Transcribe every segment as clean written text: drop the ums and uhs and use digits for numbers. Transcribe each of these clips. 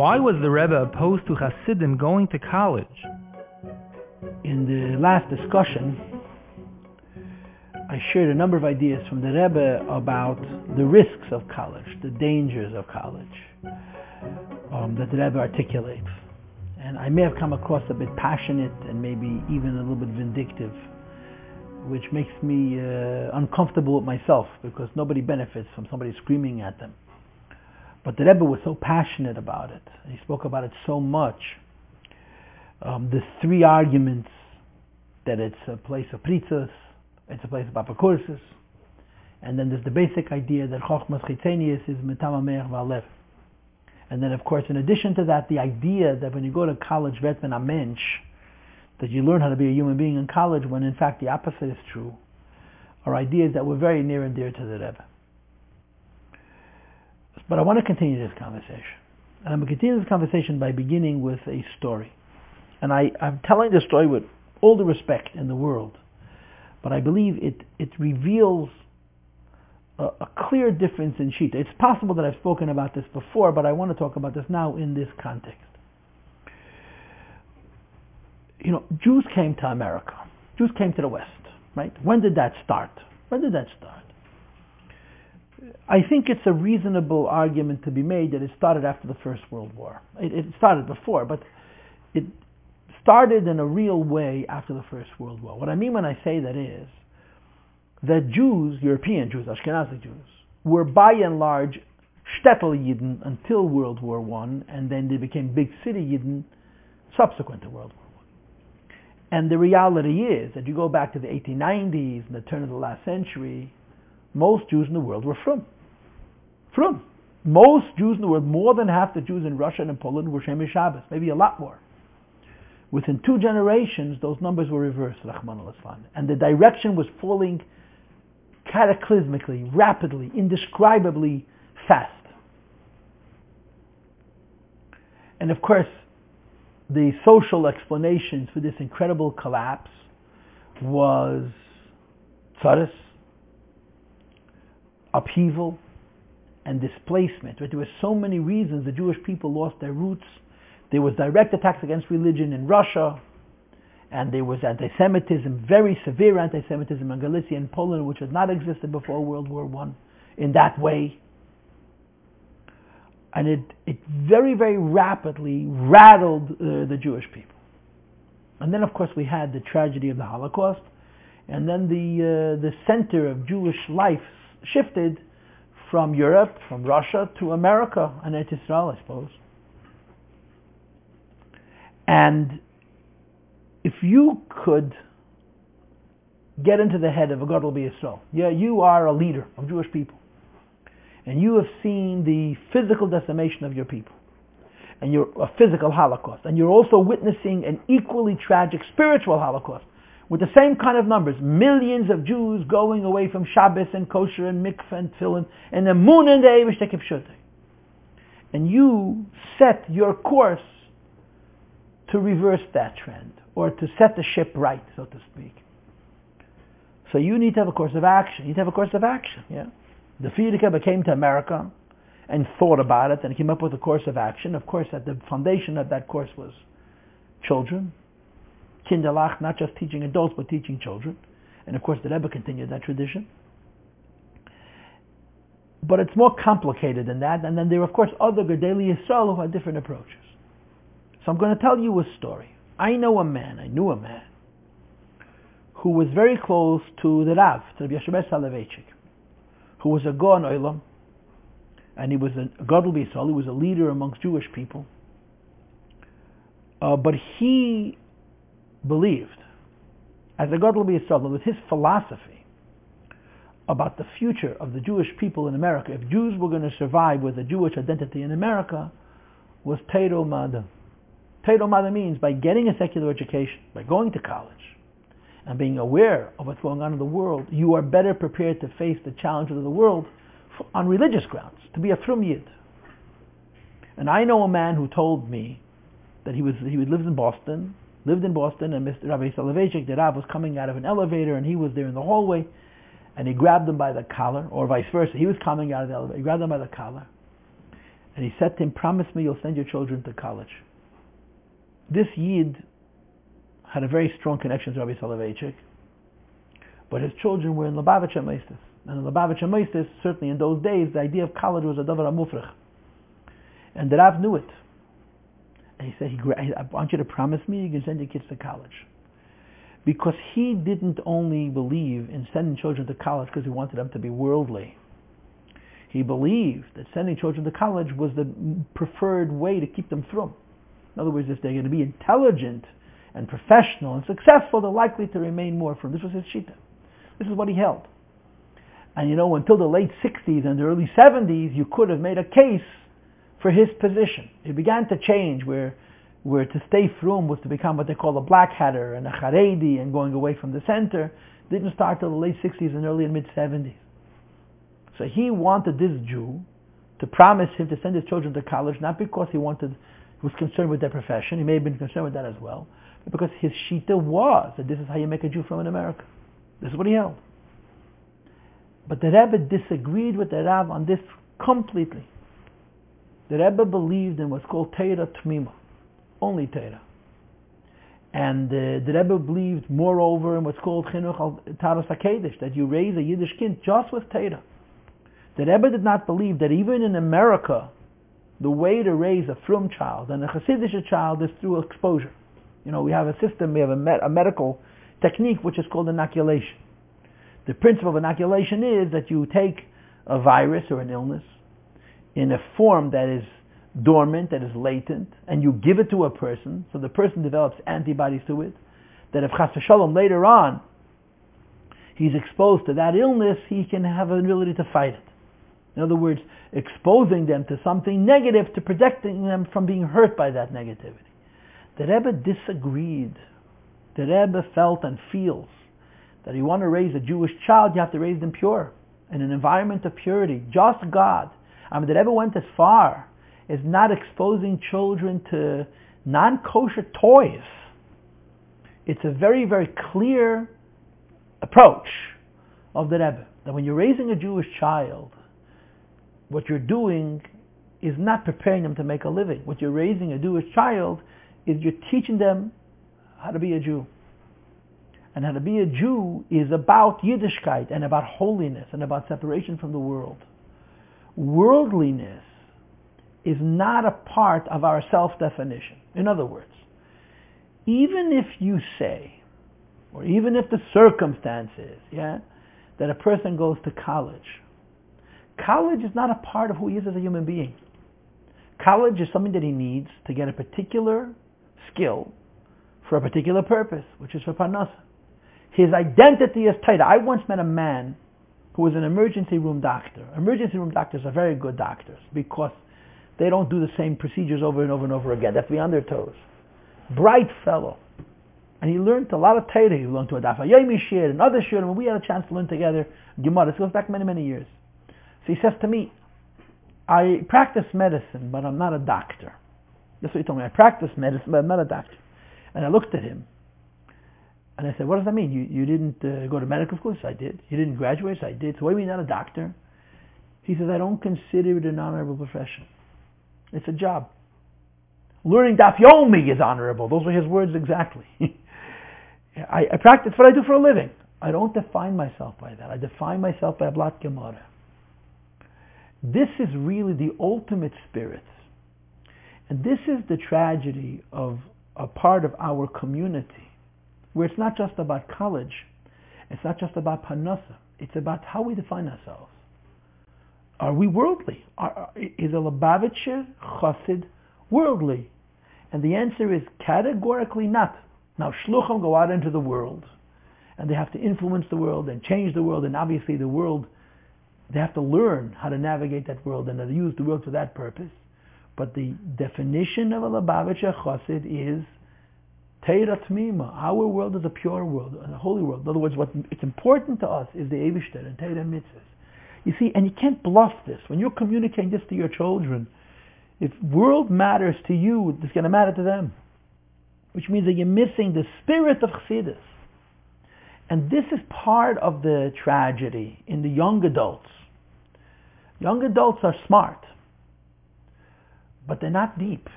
Why was the Rebbe opposed to Hasidim going to college? In the last discussion, I shared a number of ideas from the Rebbe about the risks of college, the dangers of college, that the Rebbe articulates. And I may have come across a bit passionate and maybe even a little bit vindictive, which makes me uncomfortable with myself, because nobody benefits from somebody screaming at them. But the Rebbe was so passionate about it. He spoke about it so much. There's three arguments: that it's a place of pritzos, it's a place of apokursos, and then there's the basic idea that chochmas chitzenius is metamameach v'alef. And then, of course, in addition to that, the idea that when you go to college, vet ren a mensch, that you learn how to be a human being in college, when in fact the opposite is true, are ideas that were very near and dear to the Rebbe. But I want to continue this conversation. And I'm going to continue this conversation by beginning with a story. And I'm telling this story with all the respect in the world, but I believe it reveals a clear difference in shitah. It's possible that I've spoken about this before, but I want to talk about this now in this context. You know, Jews came to America. Jews came to the West, right? When did that start? I think it's a reasonable argument to be made that it started after the First World War. It started before, but it started in a real way after the First World War. What I mean when I say that is that Jews, European Jews, Ashkenazi Jews, were by and large shtetl-yidden until World War I, and then they became big city Yidden subsequent to World War I. And the reality is that you go back to the 1890s and the turn of the last century, most Jews in the world were frum. Most Jews in the world, more than half the Jews in Russia and in Poland were Shemis Shabbos, maybe a lot more. Within two generations, those numbers were reversed, Rahman al-Islam. And the direction was falling cataclysmically, rapidly, indescribably fast. And of course, the social explanations for this incredible collapse was Tzarus, upheaval, and displacement. But there were so many reasons the Jewish people lost their roots. There was direct attacks against religion in Russia, and there was anti-Semitism, very severe anti-Semitism in Galicia and Poland, which had not existed before World War I in that way. And it very, very rapidly rattled the Jewish people. And then, of course, we had the tragedy of the Holocaust, and then the center of Jewish life shifted from Europe, from Russia, to America, and to Israel, I suppose. And if you could get into the head of a Gadol b'Yisrael, yeah, you are a leader of Jewish people, and you have seen the physical decimation of your people, and you're a physical Holocaust, and you're also witnessing an equally tragic spiritual Holocaust, with the same kind of numbers, millions of Jews going away from Shabbos and kosher and mikveh and tefillin and the moon and the Evishtar. And you set your course to reverse that trend, or to set the ship right, so to speak. So you need to have a course of action. Yeah, the Fiedeke came to America and thought about it and came up with a course of action. Of course, at the foundation of that course was children. Kinderlach, not just teaching adults, but teaching children. And of course, the Rebbe continued that tradition. But it's more complicated than that. And then there were, of course, other Gedele Yisrael who had different approaches. So I'm going to tell you a story. I knew a man, who was very close to the Rav, to the Yashemes HaLevichik, who was a Gaon HaOlam, and he was a Gadol b'Yisrael, he was a leader amongst Jewish people. But he believed, as a Gadol b'Yisrael, with his philosophy about the future of the Jewish people in America, if Jews were going to survive with a Jewish identity in America, was Teiro Mada. Teiro Mada means by getting a secular education, by going to college, and being aware of what's going on in the world, you are better prepared to face the challenges of the world on religious grounds, to be a frum yid. And I know a man who told me that he lived in Boston, and Mr. Rabbi Soloveitchik, the Rav, was coming out of an elevator, and he was there in the hallway, and he grabbed him by the collar, or vice versa. He was coming out of the elevator, he grabbed him by the collar, And he said to him, promise me you'll send your children to college. This Yid had a very strong connection to Rabbi Soloveitchik, but his children were in Lubavitchim Meistis. And in Lubavitchim Meistis, certainly in those days, the idea of college was a davar a mufrich. And the Rav knew it. And he said, I want you to promise me you can send your kids to college. Because he didn't only believe in sending children to college because he wanted them to be worldly. He believed that sending children to college was the preferred way to keep them frum. In other words, if they're going to be intelligent and professional and successful, they're likely to remain more frum. This was his shitah. This is what he held. And you know, until the late 60s and the early 70s, you could have made a case for his position. It began to change where to stay frum was to become what they call a black hatter and a Haredi and going away from the center. Didn't start till the late 60s and early and mid 70s. So he wanted this Jew to promise him to send his children to college, not because he was concerned with their profession. He may have been concerned with that as well, but because his shita was that this is how you make a Jew from in America. This is what he held. But the Rebbe disagreed with the Rav on this completely. The Rebbe believed in what's called Torah Temimah. Only Torah. And the Rebbe believed, moreover, in what's called chinuch al taharas hakodesh, that you raise a Yiddish kid just with Torah. The Rebbe did not believe that even in America, the way to raise a frum child and a Chassidishe child is through exposure. You know, we have a system, we have a medical technique which is called inoculation. The principle of inoculation is that you take a virus or an illness in a form that is dormant, that is latent, and you give it to a person, so the person develops antibodies to it, that if Chas HaShalom later on he's exposed to that illness, he can have an ability to fight it. In other words, exposing them to something negative to protecting them from being hurt by that negativity. The Rebbe disagreed. The Rebbe felt and feels that if you want to raise a Jewish child, you have to raise them pure, in an environment of purity, just God. I mean, the Rebbe went as far as not exposing children to non-kosher toys. It's a very, very clear approach of the Rebbe, that when you're raising a Jewish child, what you're doing is not preparing them to make a living. What you're raising a Jewish child is you're teaching them how to be a Jew. And how to be a Jew is about Yiddishkeit and about holiness and about separation from the world. Worldliness is not a part of our self-definition. In other words, even if you say, or even if the circumstance is, that a person goes to college, college is not a part of who he is as a human being. College is something that he needs to get a particular skill for a particular purpose, which is for parnasah. His identity is Torah. I once met a man who was an emergency room doctor. Emergency room doctors are very good doctors because they don't do the same procedures over and over and over again. They have to be on their toes. Bright fellow. And he learned a lot of Torah. He learned to Adaf Yomi shir and other shir. And we had a chance to learn together Gemara. This goes back many, many years. So he says to me, I practice medicine, but I'm not a doctor. That's what he told me. I practice medicine, but I'm not a doctor. And I looked at him, and I said, what does that mean? You didn't go to medical school? Yes, I did. You didn't graduate? Yes, I did. So what do you mean not a doctor? He says, I don't consider it an honorable profession. It's a job. Learning Daf Yomi is honorable. Those were his words exactly. I practice what I do for a living. I don't define myself by that. I define myself by a black Gemara. This is really the ultimate spirit. And this is the tragedy of a part of our community, where it's not just about college, it's not just about parnasah, it's about how we define ourselves. Are we worldly? Is a Lubavitcher chosid worldly? And the answer is categorically not. Now shluchim go out into the world, and they have to influence the world and change the world, and obviously the world, they have to learn how to navigate that world and how to use the world for that purpose. But the definition of a Lubavitcher chosid is Torah Temimah. Our world is a pure world, a holy world. In other words, what's important to us is the Evishtar and Torah mitzvahs. You see, and you can't bluff this. When you're communicating this to your children, if world matters to you, it's going to matter to them. Which means that you're missing the spirit of Chassidus. And this is part of the tragedy in the young adults. Young adults are smart. but they're not deep.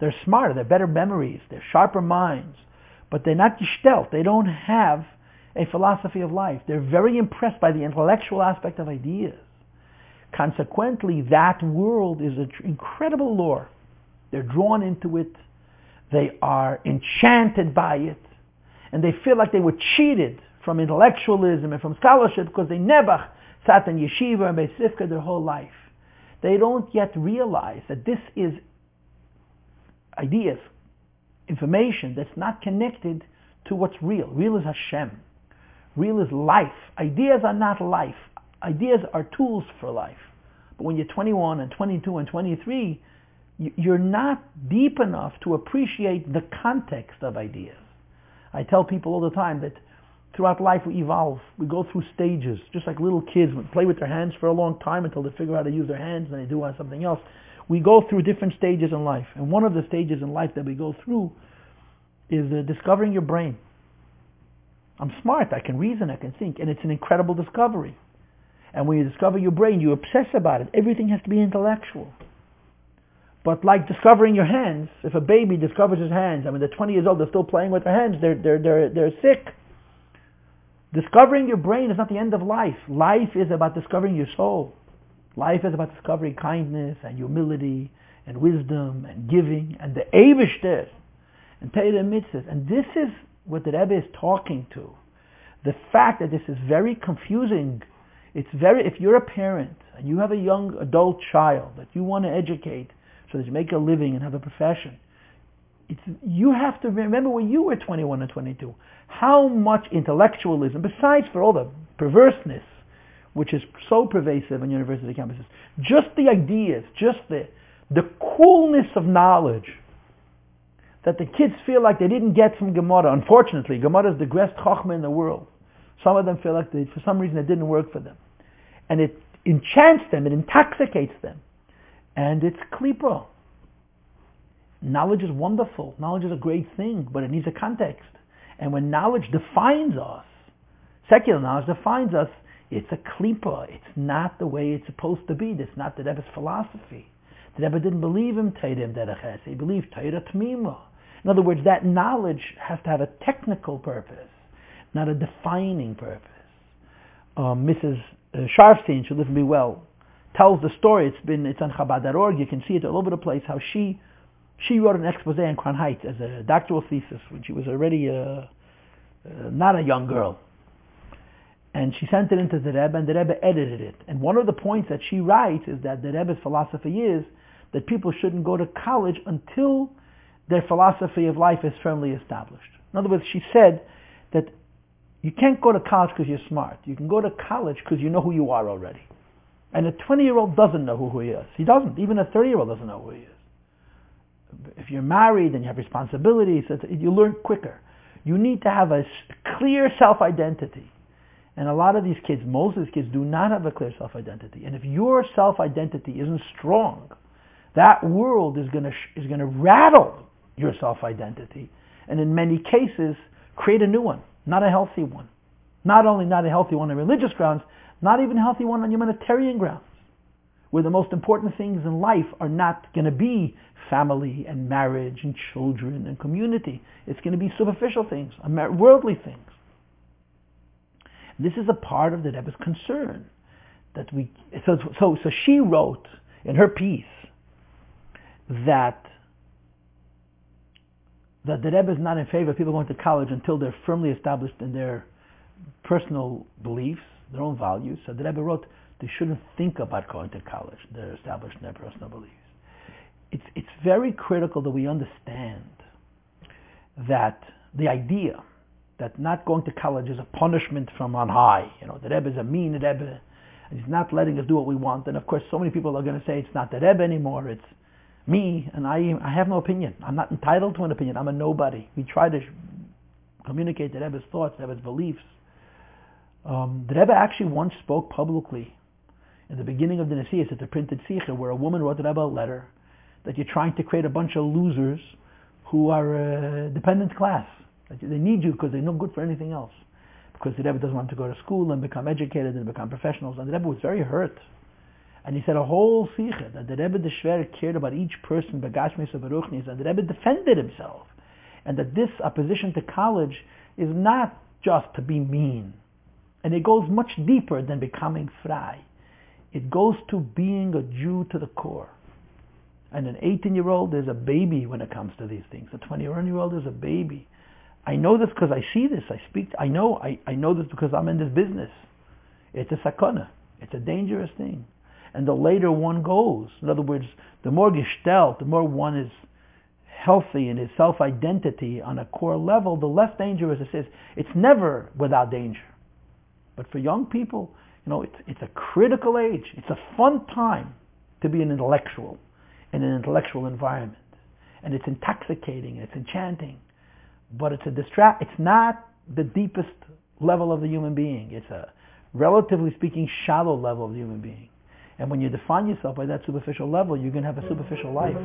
They're smarter, they're better memories, they're sharper minds, but they're not gestelt. They don't have a philosophy of life. They're very impressed by the intellectual aspect of ideas. Consequently, that world is an incredible lore. They're drawn into it, they are enchanted by it, and they feel like they were cheated from intellectualism and from scholarship because they never sat in yeshiva and besifka their whole life. They don't yet realize that this is ideas, information that's not connected to what's real. Real is Hashem. Real is life. Ideas are not life. Ideas are tools for life. But when you're 21 and 22 and 23, you're not deep enough to appreciate the context of ideas. I tell people all the time that throughout life we evolve. We go through stages, just like little kids would play with their hands for a long time until they figure out how to use their hands and they do something else. We go through different stages in life. And one of the stages in life that we go through is discovering your brain. I'm smart, I can reason, I can think, and it's an incredible discovery. And when you discover your brain, you obsess about it. Everything has to be intellectual. But like discovering your hands, if a baby discovers his hands, I mean, they're 20 years old, they're still playing with their hands, they're sick. Discovering your brain is not the end of life. Life is about discovering your soul. Life is about discovering kindness and humility and wisdom and giving and the Evishtar and Torah mitzvahs. And this is what the Rebbe is talking to. The fact that this is very confusing. If you're a parent and you have a young adult child that you want to educate so that you make a living and have a profession, you have to remember when you were 21 and 22, how much intellectualism, besides for all the perverseness, which is so pervasive on university campuses, just the ideas, just the coolness of knowledge that the kids feel like they didn't get from Gemara. Unfortunately, Gemara is the greatest chochma in the world. Some of them feel like for some reason it didn't work for them. And it enchants them, it intoxicates them. And it's klipa. Knowledge is wonderful. Knowledge is a great thing, but it needs a context. And when knowledge defines us, secular knowledge defines us, it's a klipa. It's not the way it's supposed to be. That's not the Rebbe's philosophy. The Rebbe didn't believe in Torah Derech. He believed Torah Temimah. In other words, that knowledge has to have a technical purpose, not a defining purpose. Mrs. Sharfstein, should live and be well, tells the story. It's on Chabad.org. You can see it all over the place, how she wrote an expose on Crown Heights as a doctoral thesis when she was already not a young girl. And she sent it into the Rebbe, and the Rebbe edited it. And one of the points that she writes is that the Rebbe's philosophy is that people shouldn't go to college until their philosophy of life is firmly established. In other words, she said that you can't go to college because you're smart. You can go to college because you know who you are already. And a 20-year-old doesn't know who he is. He doesn't. Even a 30-year-old doesn't know who he is. If you're married and you have responsibilities, you learn quicker. You need to have a clear self-identity. And a lot of these kids, most of these kids, do not have a clear self-identity. And if your self-identity isn't strong, that world is going to rattle your self-identity. And in many cases, create a new one, not a healthy one. Not only not a healthy one on religious grounds, not even a healthy one on humanitarian grounds, where the most important things in life are not going to be family and marriage and children and community. It's going to be superficial things, worldly things. This is a part of the Rebbe's concern. So she wrote in her piece that the Rebbe is not in favor of people going to college until they're firmly established in their personal beliefs, their own values. So the Rebbe wrote they shouldn't think about going to college. They're established in their personal beliefs. It's very critical that we understand that the idea that not going to college is a punishment from on high. The Rebbe is a mean Rebbe, and he's not letting us do what we want. And of course, so many people are going to say it's not the Rebbe anymore, it's me, and I have no opinion. I'm not entitled to an opinion. I'm a nobody. We try to communicate the Rebbe's thoughts, the Rebbe's beliefs. The Rebbe actually once spoke publicly in the beginning of the Nesiyas at the printed sikha, where a woman wrote the Rebbe a letter that you're trying to create a bunch of losers who are a dependent class. They need you because they're no good for anything else. Because the Rebbe doesn't want to go to school and become educated and become professionals. And the Rebbe was very hurt. And he said a whole sikha that the Rebbe the Shver cared about each person, begashmis and beruchnis, and the Rebbe defended himself. And that this opposition to college is not just to be mean. And it goes much deeper than becoming fry. It goes to being a Jew to the core. And an 18-year-old is a baby when it comes to these things. A 21-year-old is a baby. I know this because I see this. I know this because I'm in this business. It's a sakana. It's a dangerous thing. And the later one goes, in other words, the more gestalt, the more one is healthy in his self-identity on a core level, the less dangerous it is. It's never without danger. But for young people, you know, it's a critical age. It's a fun time to be an intellectual in an intellectual environment. And it's intoxicating, it's enchanting. But it's a it's not the deepest level of the human being. It's a, relatively speaking, shallow level of the human being. And when you define yourself by that superficial level, you're going to have a superficial life.